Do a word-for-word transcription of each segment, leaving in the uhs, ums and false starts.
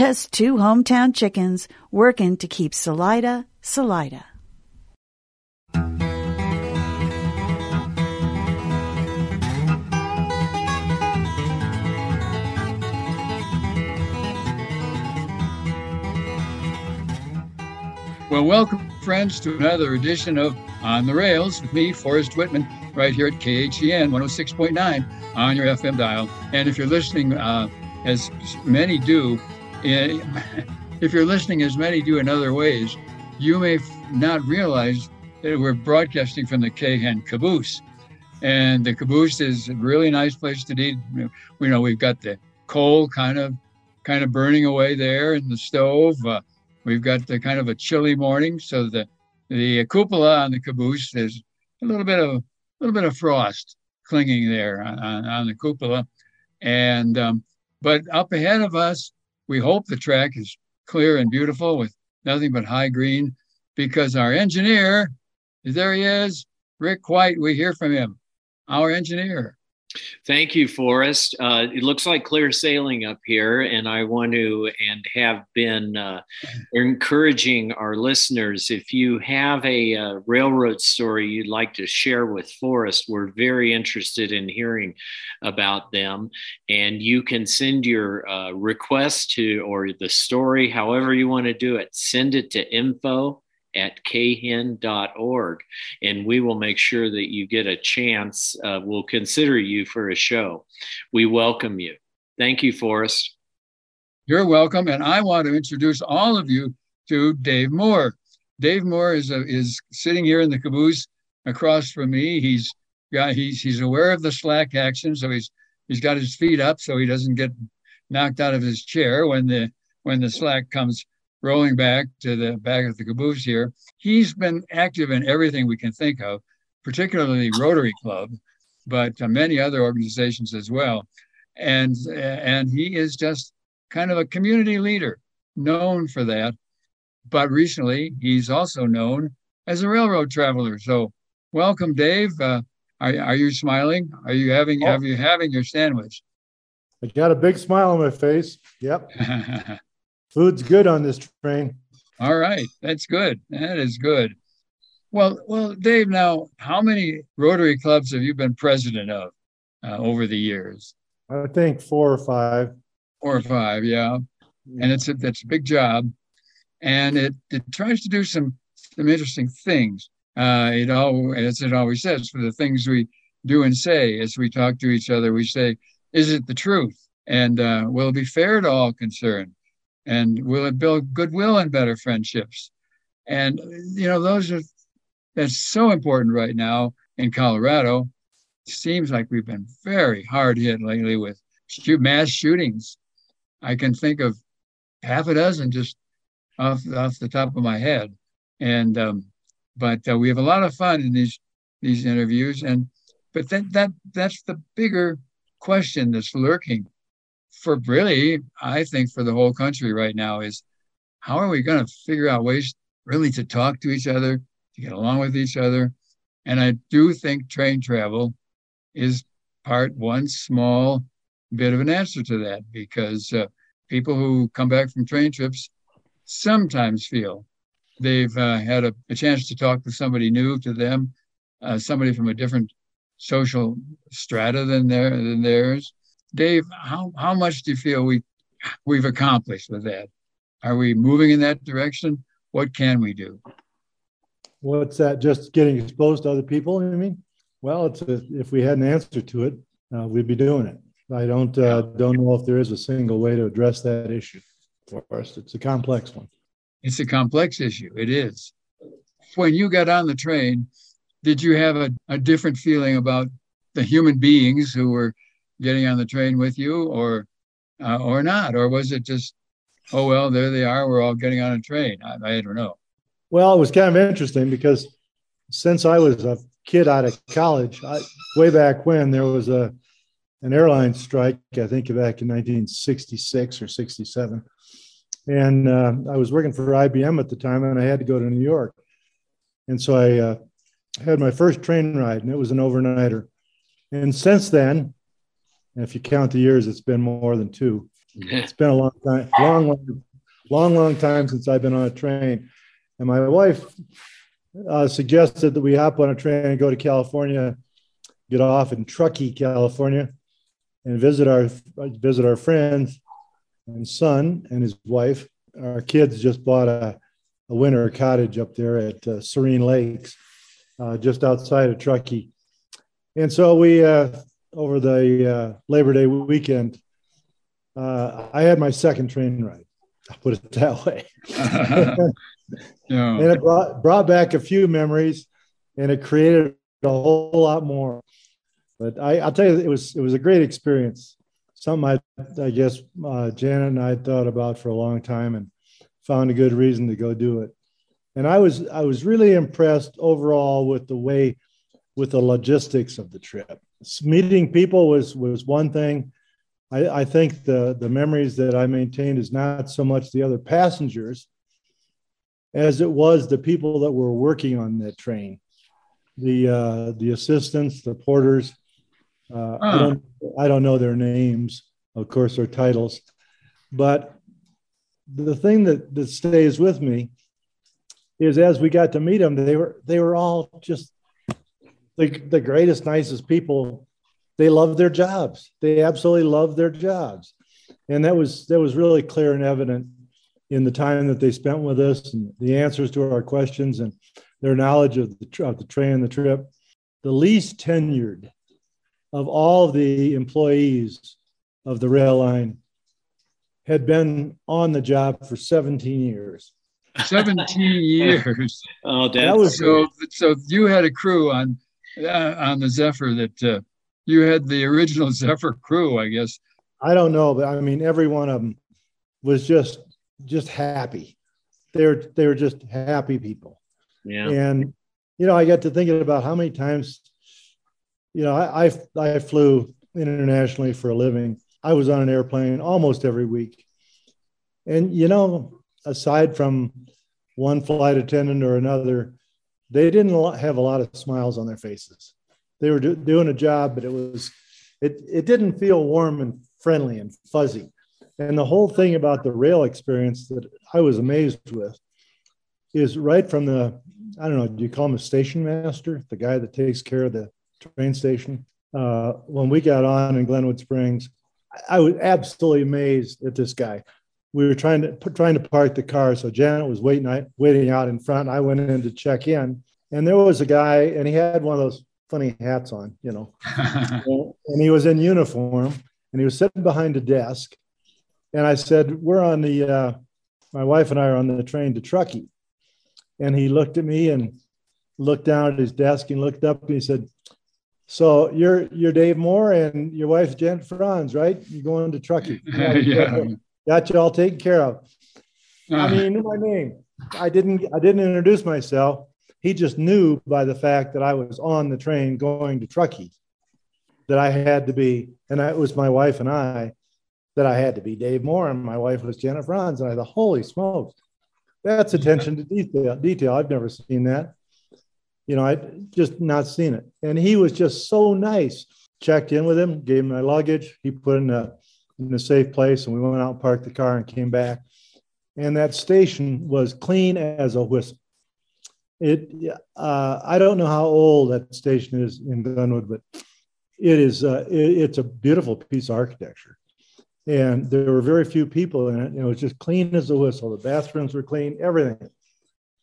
just two hometown chickens working to keep Salida, Salida. Well, welcome, friends, to another edition of On the Rails with me, Forrest Whitman, right here at K H E N one oh six point nine on your F M dial. And if you're listening, uh, as many do, if you're listening as many do in other ways, you may not realize that we're broadcasting from the K H E N Caboose. And the Caboose is a really nice place to eat. We know we've got the coal kind of kind of burning away there in the stove. Uh, we've got the kind of a chilly morning, so the the cupola on the Caboose, there's a little bit of a little bit of frost clinging there on, on, on the cupola. And um, but up ahead of us, we hope the track is clear and beautiful with nothing but high green, because our engineer, there he is, Rick White. We hear from him, our engineer. Thank you, Forrest. Uh, it looks like clear sailing up here, and I want to and have been uh, encouraging our listeners, if you have a uh, railroad story you'd like to share with Forrest, we're very interested in hearing about them. And you can send your uh, request to, or the story, however you want to do it, send it to info at K H E N dot org, and we will make sure that you get a chance. Uh, we'll consider you for a show. We welcome you. Thank you, Forrest. You're welcome, and I want to introduce all of you to Dave Moore. Dave Moore is a, is sitting here in the caboose across from me. He's got he's he's aware of the slack action, so he's he's got his feet up so he doesn't get knocked out of his chair when the when the slack comes rolling back to the back of the caboose here. He's been active in everything we can think of, particularly Rotary Club, but uh, many other organizations as well. And, and he is just kind of a community leader, known for that. But recently, he's also known as a railroad traveler. So welcome, Dave. Uh, are, are you smiling? Are you having, oh. Have you having your sandwich? I got a big smile on my face. Yep. Food's good on this train. All right. That's good. That is good. Well, well, Dave, now, how many Rotary clubs have you been president of uh, over the years? I think four or five. Four or five, yeah. And it's a, that's a big job. And it, it tries to do some, some interesting things. Uh, it all, as it always says, for the things we do and say as we talk to each other, we say, is it the truth? And uh, will it be fair to all concerned? And will it build goodwill and better friendships? And, you know, those are, that's so important right now in Colorado. Seems like we've been very hard hit lately with shoot, mass shootings. I can think of half a dozen just off, off the top of my head. And, um, but uh, we have a lot of fun in these, these interviews. And, but that, that, that's the bigger question that's lurking for really, I think, for the whole country right now is, how are we going to figure out ways really to talk to each other, to get along with each other? And I do think train travel is part one small bit of an answer to that, because uh, people who come back from train trips sometimes feel they've uh, had a, a chance to talk to somebody new to them, uh, somebody from a different social strata than their, than theirs. Dave, how, how much do you feel we we've accomplished with that? Are we moving in that direction? What can we do? What's that? Just getting exposed to other people, you mean? Well, it's a, if we had an answer to it, uh, we'd be doing it. I don't uh, don't know if there is a single way to address that issue for us. It's a complex one. It's a complex issue. It is. When you got on the train, did you have a, a different feeling about the human beings who were getting on the train with you, or uh, or not? Or was it just, oh, well, there they are, we're all getting on a train? I, I don't know. Well, it was kind of interesting because since I was a kid out of college, I, way back when there was a an airline strike, I think back in nineteen sixty-six or sixty-seven. And uh, I was working for I B M at the time, and I had to go to New York. And so I uh, had my first train ride, and it was an overnighter. And since then, and if you count the years, it's been more than two. It's been a long time, long, long, long, long time since I've been on a train. And my wife uh, suggested that we hop on a train and go to California, get off in Truckee, California, and visit our visit our friends and son and his wife. Our kids just bought a, a winter cottage up there at uh, Serene Lakes, uh, just outside of Truckee. And so we, uh, over the uh, Labor Day weekend, uh, I had my second train ride. I'll put it that way. Yeah. And it brought, brought back a few memories, and it created a whole lot more. But I, I'll tell you, it was it was a great experience. Something I, I guess uh, Janet and I thought about for a long time and found a good reason to go do it. And I was I was really impressed overall with the way, with the logistics of the trip. Meeting people was was one thing. I, I think the, the memories that I maintained is not so much the other passengers as it was the people that were working on that train. The uh, the assistants, the porters, uh, huh. I don't I don't know their names, of course, their titles, but the thing that, that stays with me is as we got to meet them, they were they were all just the the greatest, nicest people. They loved their jobs. They absolutely loved their jobs, and that was that was really clear and evident in the time that they spent with us and the answers to our questions and their knowledge of the, of the train, the trip. The least tenured of all the employees of the rail line had been on the job for seventeen years. seventeen years. Oh, that's that was so. So you had a crew on uh, on the Zephyr that uh, you had the original Zephyr crew, I guess. I don't know, but I mean, every one of them was just just happy. They're they're just happy people. Yeah. And, you know, I got to thinking about how many times, you know, I, I I flew internationally for a living. I was on an airplane almost every week. And, you know, aside from one flight attendant or another, they didn't have a lot of smiles on their faces. They were do, doing a job, but it was, it, it didn't feel warm and friendly and fuzzy. And the whole thing about the rail experience that I was amazed with is right from the, I don't know, do you call him a station master, the guy that takes care of the train station? Uh, when we got on in Glenwood Springs, I was absolutely amazed at this guy. We were trying to trying to park the car, so Janet was waiting I, waiting out in front. I went in to check in, and there was a guy, and he had one of those funny hats on, you know, and he was in uniform, and he was sitting behind a desk. And I said, we're on the, uh, my wife and I are on the train to Truckee. And he looked at me and looked down at his desk and looked up and he said, so you're you're Dave Moore and your wife's Janet Franz, right? You're going to Truckee. Yeah. Got you all taken care of. Uh, I mean, he knew my name. I didn't I didn't introduce myself. He just knew by the fact that I was on the train going to Truckee that I had to be, and I, it was my wife and I, that I had to be Dave Moore and my wife was Janet Franz. And I thought, holy smokes. That's attention to detail. Detail. I've never seen that. You know, I just not seen it. And he was just so nice. Checked in with him, gave him my luggage. He put it in a, in a safe place, and we went out and parked the car and came back. And that station was clean as a whistle. It. Uh, I don't know how old that station is in Glenwood, but it is. Uh, it, it's a beautiful piece of architecture. and there were very few people in it, and it was just clean as a whistle. The bathrooms were clean, everything.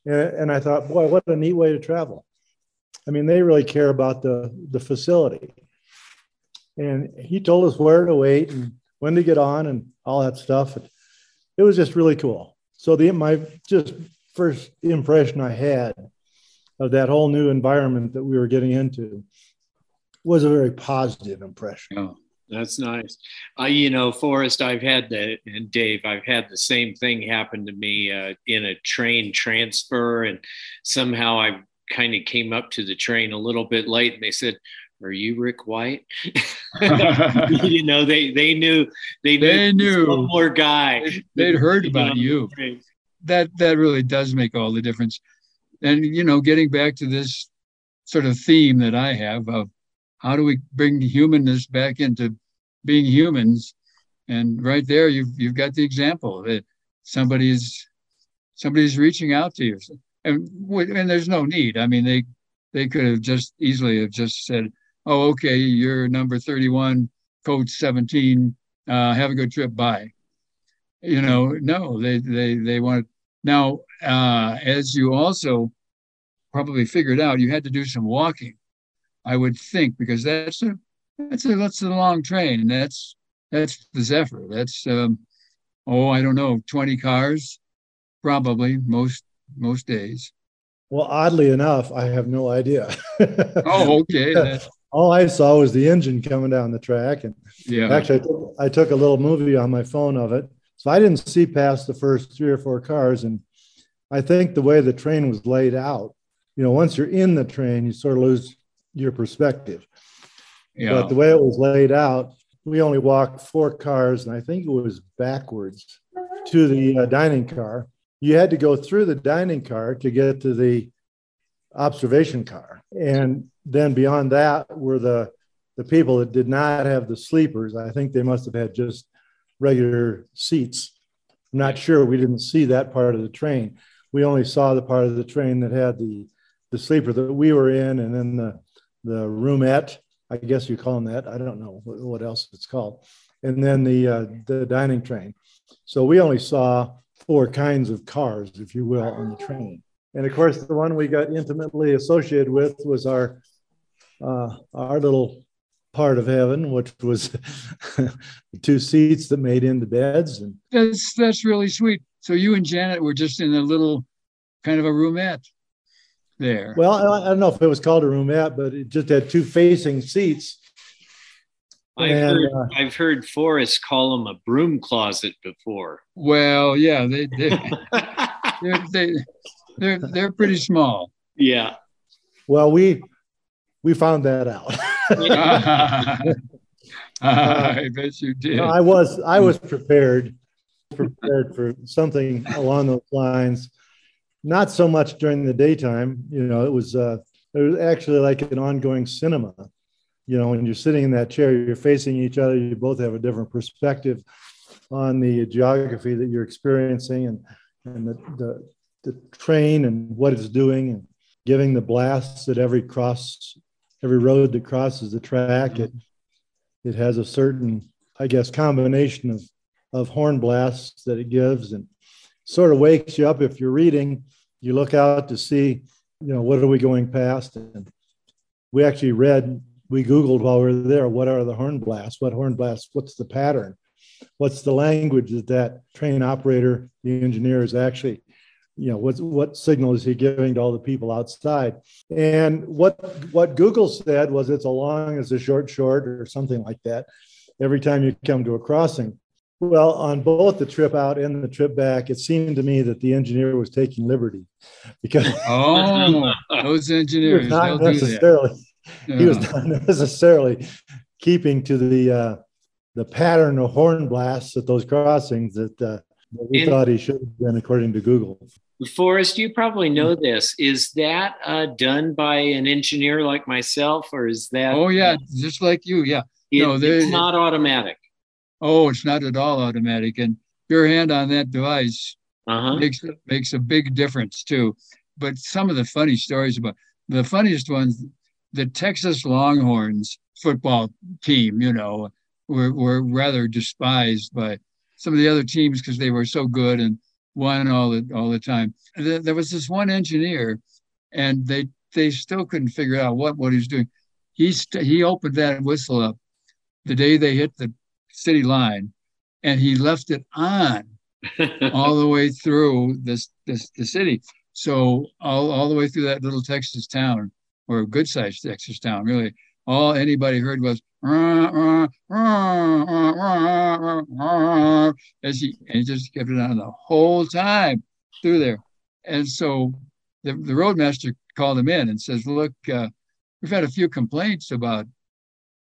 And, and I thought, boy, what a neat way to travel. I mean, they really care about the, the facility. And he told us where to wait and when to get on and all that stuff. It was just really cool. So the my just first impression I had of that whole new environment that we were getting into was a very positive impression. Oh, that's nice. I, you know, Forrest, I've had that, and Dave, I've had the same thing happen to me uh, in a train transfer, and somehow I kind of came up to the train a little bit late, and they said, "Are you Rick White?" You know, they they knew they knew, they knew. One more guy. They'd, they'd heard about you. That that really does make all the difference. And you know, getting back to this sort of theme that I have of how do we bring humanness back into being humans? And right there, you've you've got the example that somebody's somebody's reaching out to you, and and there's no need. I mean, they they could have just easily have just said, "Oh, okay, you're number thirty-one, coach seventeen. Uh, have a good trip. Bye." You know, no, they they they want now. Uh, as you also probably figured out, you had to do some walking, I would think, because that's a that's a that's a long train. That's that's the Zephyr. That's um, oh, I don't know, twenty cars, probably most most days. Well, oddly enough, I have no idea. Oh, okay. That's... All I saw was the engine coming down the track, and yeah. Actually, I took, I took a little movie on my phone of it. So I didn't see past the first three or four cars. And I think the way the train was laid out, you know, once you're in the train, you sort of lose your perspective. Yeah. But the way it was laid out, we only walked four cars, and I think it was backwards to the uh, dining car. You had to go through the dining car to get to the observation car. And then beyond that were the, the people that did not have the sleepers. I think they must have had just regular seats. I'm not sure. We didn't see that part of the train. We only saw the part of the train that had the, the sleeper that we were in, and then the, the roomette, I guess you call them that. I don't know what else it's called. And then the, uh, the dining train. So we only saw four kinds of cars, if you will, on the train. And of course, the one we got intimately associated with was our, uh, our little part of heaven, which was the two seats that made into beds. And that's that's really sweet. So you and Janet were just in a little kind of a roomette there. Well, I, I don't know if it was called a roomette, but it just had two facing seats. I've, and, heard, uh, I've heard Forrest call them a broom closet before. Well, yeah, they, they, they're, they they're they're pretty small. Yeah. Well, we we found that out. uh, I bet you did. No, I was I was prepared prepared for something along those lines. Not so much during the daytime. You know, it was uh, it was actually like an ongoing cinema. You know, when you're sitting in that chair, you're facing each other. You both have a different perspective on the geography that you're experiencing, and and the the, the train and what it's doing, and giving the blasts at every cross. Every road that crosses the track, it it has a certain, I guess, combination of, of horn blasts that it gives, and sort of wakes you up. If you're reading, you look out to see, you know, what are we going past? And we actually read, we Googled while we were there, what are the horn blasts? What horn blasts? What's the pattern? What's the language that that train operator, the engineer, is actually, you know, what, what signal is he giving to all the people outside? And what what Google said was it's a long as a short short or something like that every time you come to a crossing. Well, on both the trip out and the trip back, it seemed to me that the engineer was taking liberty, because oh, those engineers, he was not necessarily, yeah. He was not necessarily keeping to the uh, the pattern of horn blasts at those crossings that uh, we and, thought he should have been, according to Google. Forrest, you probably know this. Is that uh, done by an engineer like myself, or is that? Oh yeah, just like you. Yeah, it, no, there, it's not automatic. Oh, it's not at all automatic, and your hand on that device uh-huh. makes makes a big difference too. But some of the funny stories about the funniest ones, the Texas Longhorns football team, you know, were, were rather despised by some of the other teams because they were so good and won all the, all the time. There was this one engineer, and they they still couldn't figure out what, what he was doing. He, st- he opened that whistle up the day they hit the city line, and he left it on all the way through this, this the city. So all, all the way through that little Texas town, or a good-sized Texas town, really, all anybody heard was rah, rah, rah, rah, rah, rah, as he, and he just kept it on the whole time through there. And so the, the roadmaster called him in and says, look, uh, we've had a few complaints about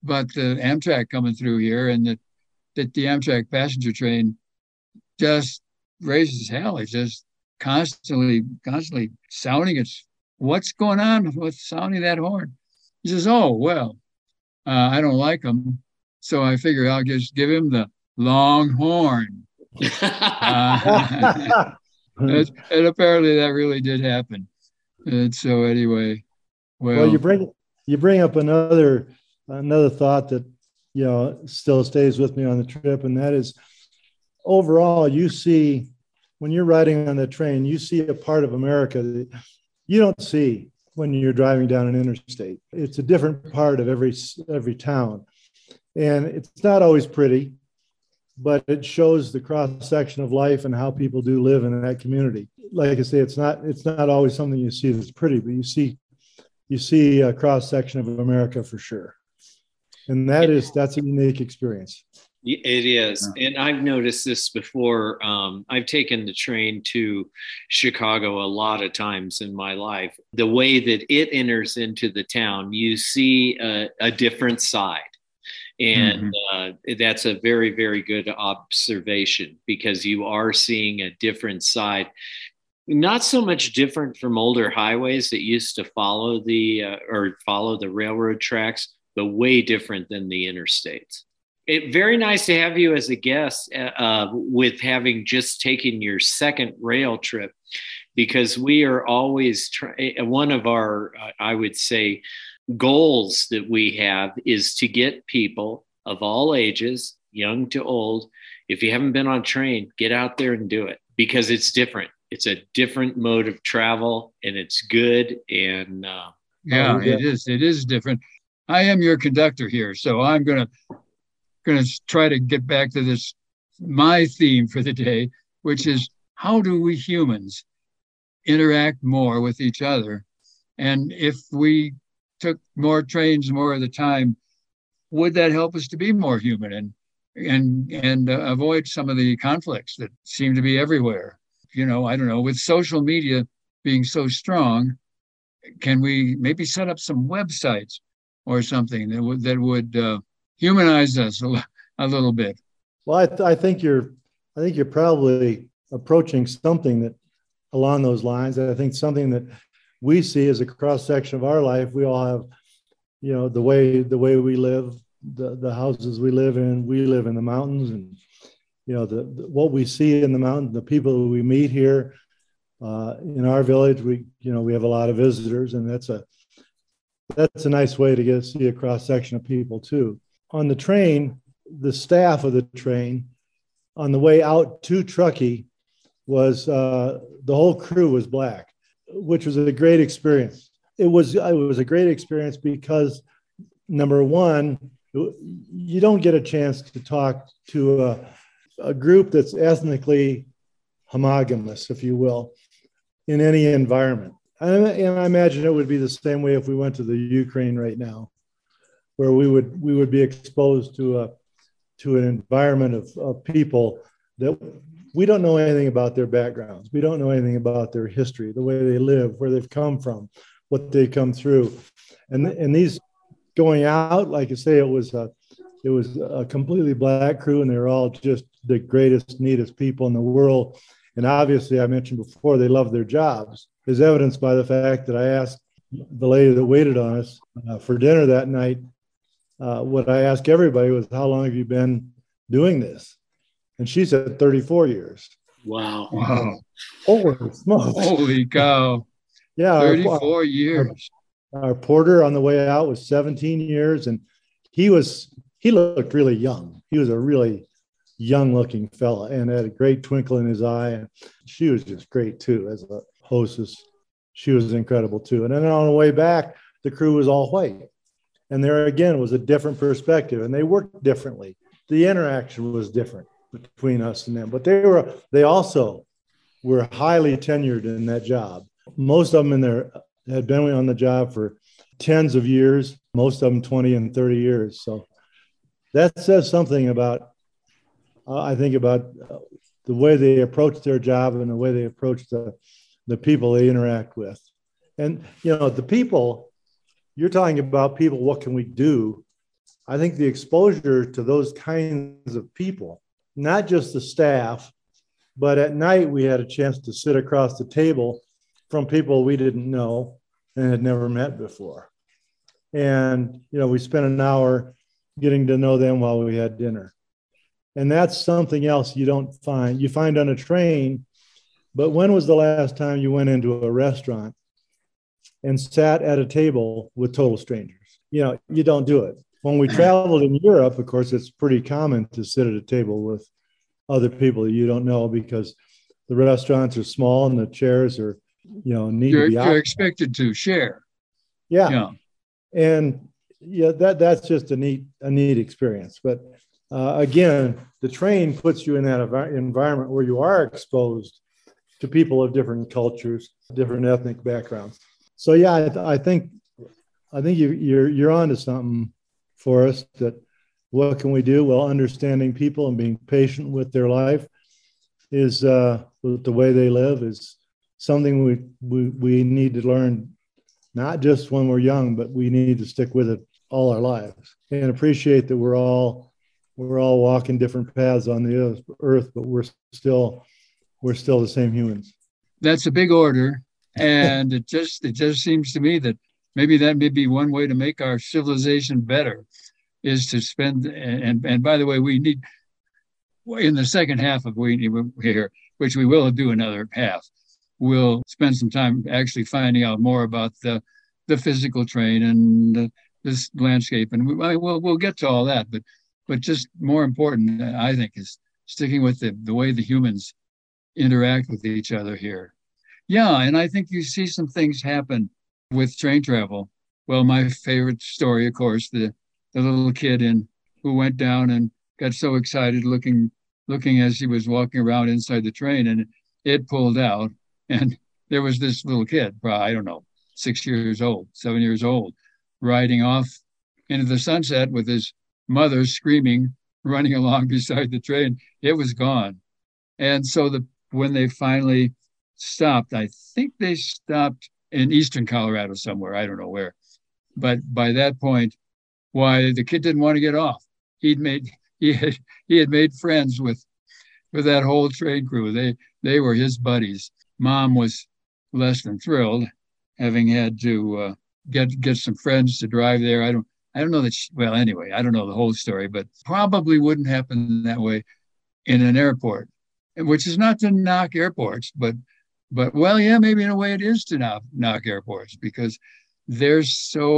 about the Amtrak coming through here, and that, that the Amtrak passenger train just raises hell. It's just constantly, constantly sounding its, what's going on with sounding that horn? He says, oh, well, uh, I don't like him. So I figure I'll just give him the long horn. uh, and, and apparently that really did happen. And so anyway, well, well you bring you bring up another another thought that, you know, still stays with me on the trip, and that is, overall, you see, when you're riding on the train, you see a part of America that you don't see when you're driving down an interstate. It's a different part of every every town, and it's not always pretty, but it shows the cross-section of life and how people do live in that community. Like I say, it's not it's not always something you see that's pretty, but you see you see a cross-section of America for sure. And that is that's a unique experience. It is. Yeah. And I've noticed this before. Um, I've taken the train to Chicago a lot of times in my life. The way that it enters into the town, you see a, a different side. And mm-hmm. uh, that's a very, very good observation, because you are seeing a different side. Not so much different from older highways that used to follow the uh, or follow the railroad tracks, but way different than the interstates. It very nice to have you as a guest uh, with having just taken your second rail trip, because we are always try- one of our, uh, I would say, goals that we have is to get people of all ages, young to old. If you haven't been on train, get out there and do it, because it's different. It's a different mode of travel, and it's good. And uh, yeah, it is. It is different. I am your conductor here, so I'm going to. Going to try to get back to this, my theme for the day, which is how do we humans interact more with each other? And if we took more trains more of the time, would that help us to be more human and and and uh, avoid some of the conflicts that seem to be everywhere? You know, I don't know, with social media being so strong, can we maybe set up some websites or something that would that would uh, humanize us a, a little bit? Well, I, th- I think you're, I think you're probably approaching something that, along those lines. I think something that we see as a cross section of our life. We all have, you know, the way the way we live, the, the houses we live in. We live in the mountains, and you know the, the what we see in the mountain, the people we meet here uh, in our village. We you know we have a lot of visitors, and that's a that's a nice way to get to see a cross section of people too. On the train, the staff of the train, on the way out to Truckee, was uh, the whole crew was black, which was a great experience. It was it was a great experience because, number one, you don't get a chance to talk to a, a group that's ethnically homogamous, if you will, in any environment. And, and I imagine it would be the same way if we went to the Ukraine right now, where we would we would be exposed to a to an environment of, of people that we don't know anything about their backgrounds. We don't know anything about their history, the way they live, where they've come from, what they come through. And and these going out, like I say, it was a it was a completely black crew, and they were all just the greatest, neatest people in the world. And obviously, I mentioned before, they love their jobs, as evidenced by the fact that I asked the lady that waited on us uh, for dinner that night. Uh, what I asked everybody was, how long have you been doing this? And she said thirty-four years. Wow. Wow. Holy smokes. Holy cow. Yeah. thirty-four our, years. Our, our porter on the way out was seventeen years, and he was he looked really young. He was a really young-looking fella and had a great twinkle in his eye. And she was just great, too, as a hostess. She was incredible, too. And then on the way back, the crew was all white. And there, again, was a different perspective, and they worked differently. The interaction was different between us and them. But they were they also were highly tenured in that job. Most of them in there had been on the job for tens of years, most of them twenty and thirty years. So that says something about, uh, I think, about uh, the way they approach their job and the way they approach the, the people they interact with. And, you know, the people, you're talking about people, what can we do? I think the exposure to those kinds of people, not just the staff, but at night we had a chance to sit across the table from people we didn't know and had never met before. And, you know, we spent an hour getting to know them while we had dinner. And that's something else you don't find. You find on a train, but when was the last time you went into a restaurant and sat at a table with total strangers? You know, you don't do it. When we traveled in Europe, of course, it's pretty common to sit at a table with other people that you don't know because the restaurants are small and the chairs are, you know, need you're, to be you're expected to share. Yeah. yeah. And yeah, that that's just a neat, a neat experience. But uh, again, the train puts you in that env- environment where you are exposed to people of different cultures, different ethnic backgrounds. So, yeah, I, th- I think I think you, you're you're onto something for us. That what can we do? Well, understanding people and being patient with their life is uh, with the way they live is something we, we we need to learn, not just when we're young, but we need to stick with it all our lives and appreciate that we're all we're all walking different paths on the earth, but we're still we're still the same humans. That's a big order. And it just it just seems to me that maybe that may be one way to make our civilization better, is to spend, and and by the way, we need, in the second half of we here, which we will do another half, we'll spend some time actually finding out more about the the physical train and the, this landscape, and we, we'll we'll get to all that. But but just more important, I think, is sticking with the, the way the humans interact with each other here. Yeah, and I think you see some things happen with train travel. Well, my favorite story, of course, the, the little kid in who went down and got so excited looking looking as he was walking around inside the train, and it pulled out, and there was this little kid, I don't know, six years old, seven years old, riding off into the sunset with his mother screaming, running along beside the train. It was gone. And so the when they finally stopped, I think they stopped in eastern Colorado somewhere, I don't know where. But by that point, why, the kid didn't want to get off. He'd made he had he had made friends with with that whole train crew. They they were his buddies. Mom was less than thrilled, having had to uh, get get some friends to drive there. I don't I don't know that she, well anyway, I don't know the whole story, but probably wouldn't happen that way in an airport, which is not to knock airports, but But, well, yeah, maybe in a way it is to knock, knock airports, because they're so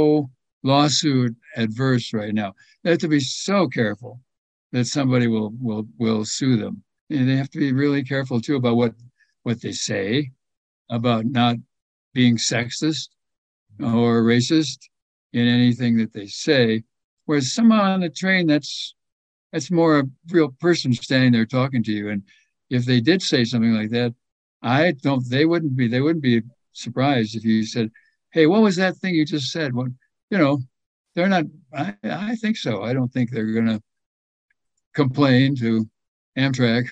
lawsuit adverse right now. They have to be so careful that somebody will will will sue them. And they have to be really careful, too, about what, what they say, about not being sexist or racist in anything that they say. Whereas somehow on the train, that's that's more a real person standing there talking to you. And if they did say something like that, I don't, they wouldn't be, they wouldn't be surprised if you said, hey, what was that thing you just said? Well, you know, they're not, I, I think so. I don't think they're going to complain to Amtrak.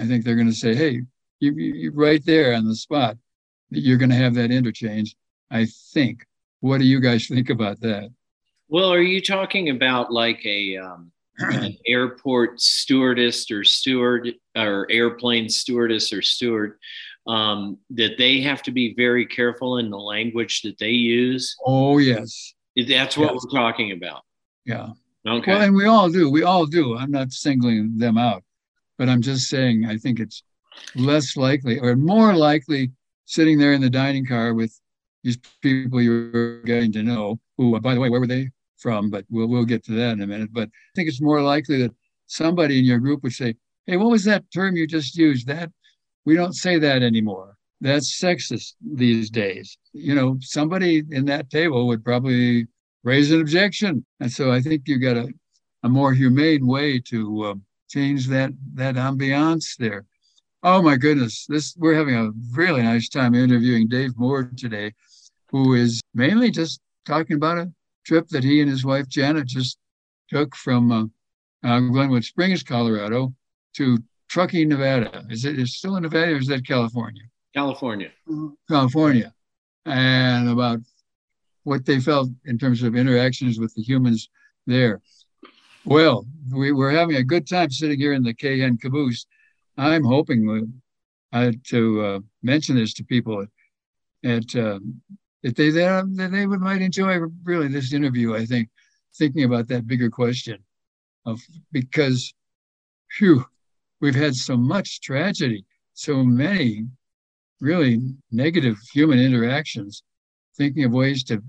I think they're going to say, hey, you, you right there on the spot, you're going to have that interchange, I think. What do you guys think about that? Well, are you talking about like a, um, an airport stewardess or steward or airplane stewardess or steward, um, that they have to be very careful in the language that they use? Oh, yes. That's what yes. we're talking about. Yeah. Okay. Well, and we all do. We all do. I'm not singling them out, but I'm just saying I think it's less likely or more likely sitting there in the dining car with these people you're getting to know who, by the way, where were they from, but we'll, we'll get to that in a minute. But I think it's more likely that somebody in your group would say, hey, what was that term you just used? That we don't say that anymore. That's sexist these days. You know, somebody in that table would probably raise an objection. And so I think you've got a, a more humane way to uh, change that that ambiance there. Oh, my goodness. This we're having a really nice time interviewing Dave Moore today, who is mainly just talking about a trip that he and his wife, Janet, just took from uh, uh, Glenwood Springs, Colorado, to Truckee, Nevada. Is it is still in Nevada, or is that California? California. California. And about what they felt in terms of interactions with the humans there. Well, we were having a good time sitting here in the K H E N caboose. I'm hoping uh, to uh, mention this to people at, uh, that they that they would might enjoy really this interview, I think, thinking about that bigger question of because, phew, we've had so much tragedy, so many really negative human interactions, thinking of ways to,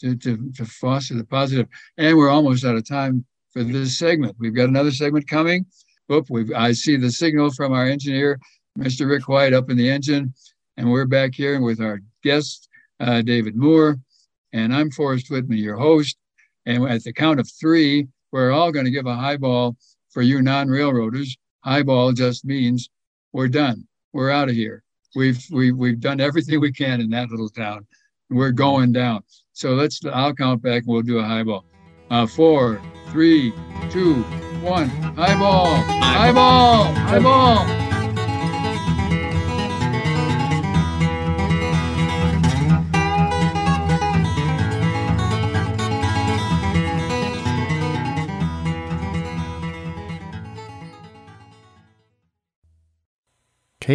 to, to, to foster the positive. And we're almost out of time for this segment. We've got another segment coming. Oop, we've, I see the signal from our engineer, Mister Rick White, up in the engine. And we're back here with our guest, uh, David Moore. And I'm Forrest Whitman, your host. And at the count of three, we're all going to give a highball for you non-railroaders. Highball just means we're done. We're out of here. We've, we've, we've done everything we can in that little town. We're going down. So let's, I'll count back and we'll do a highball. Uh, four, three, two, one. Highball, highball, highball. K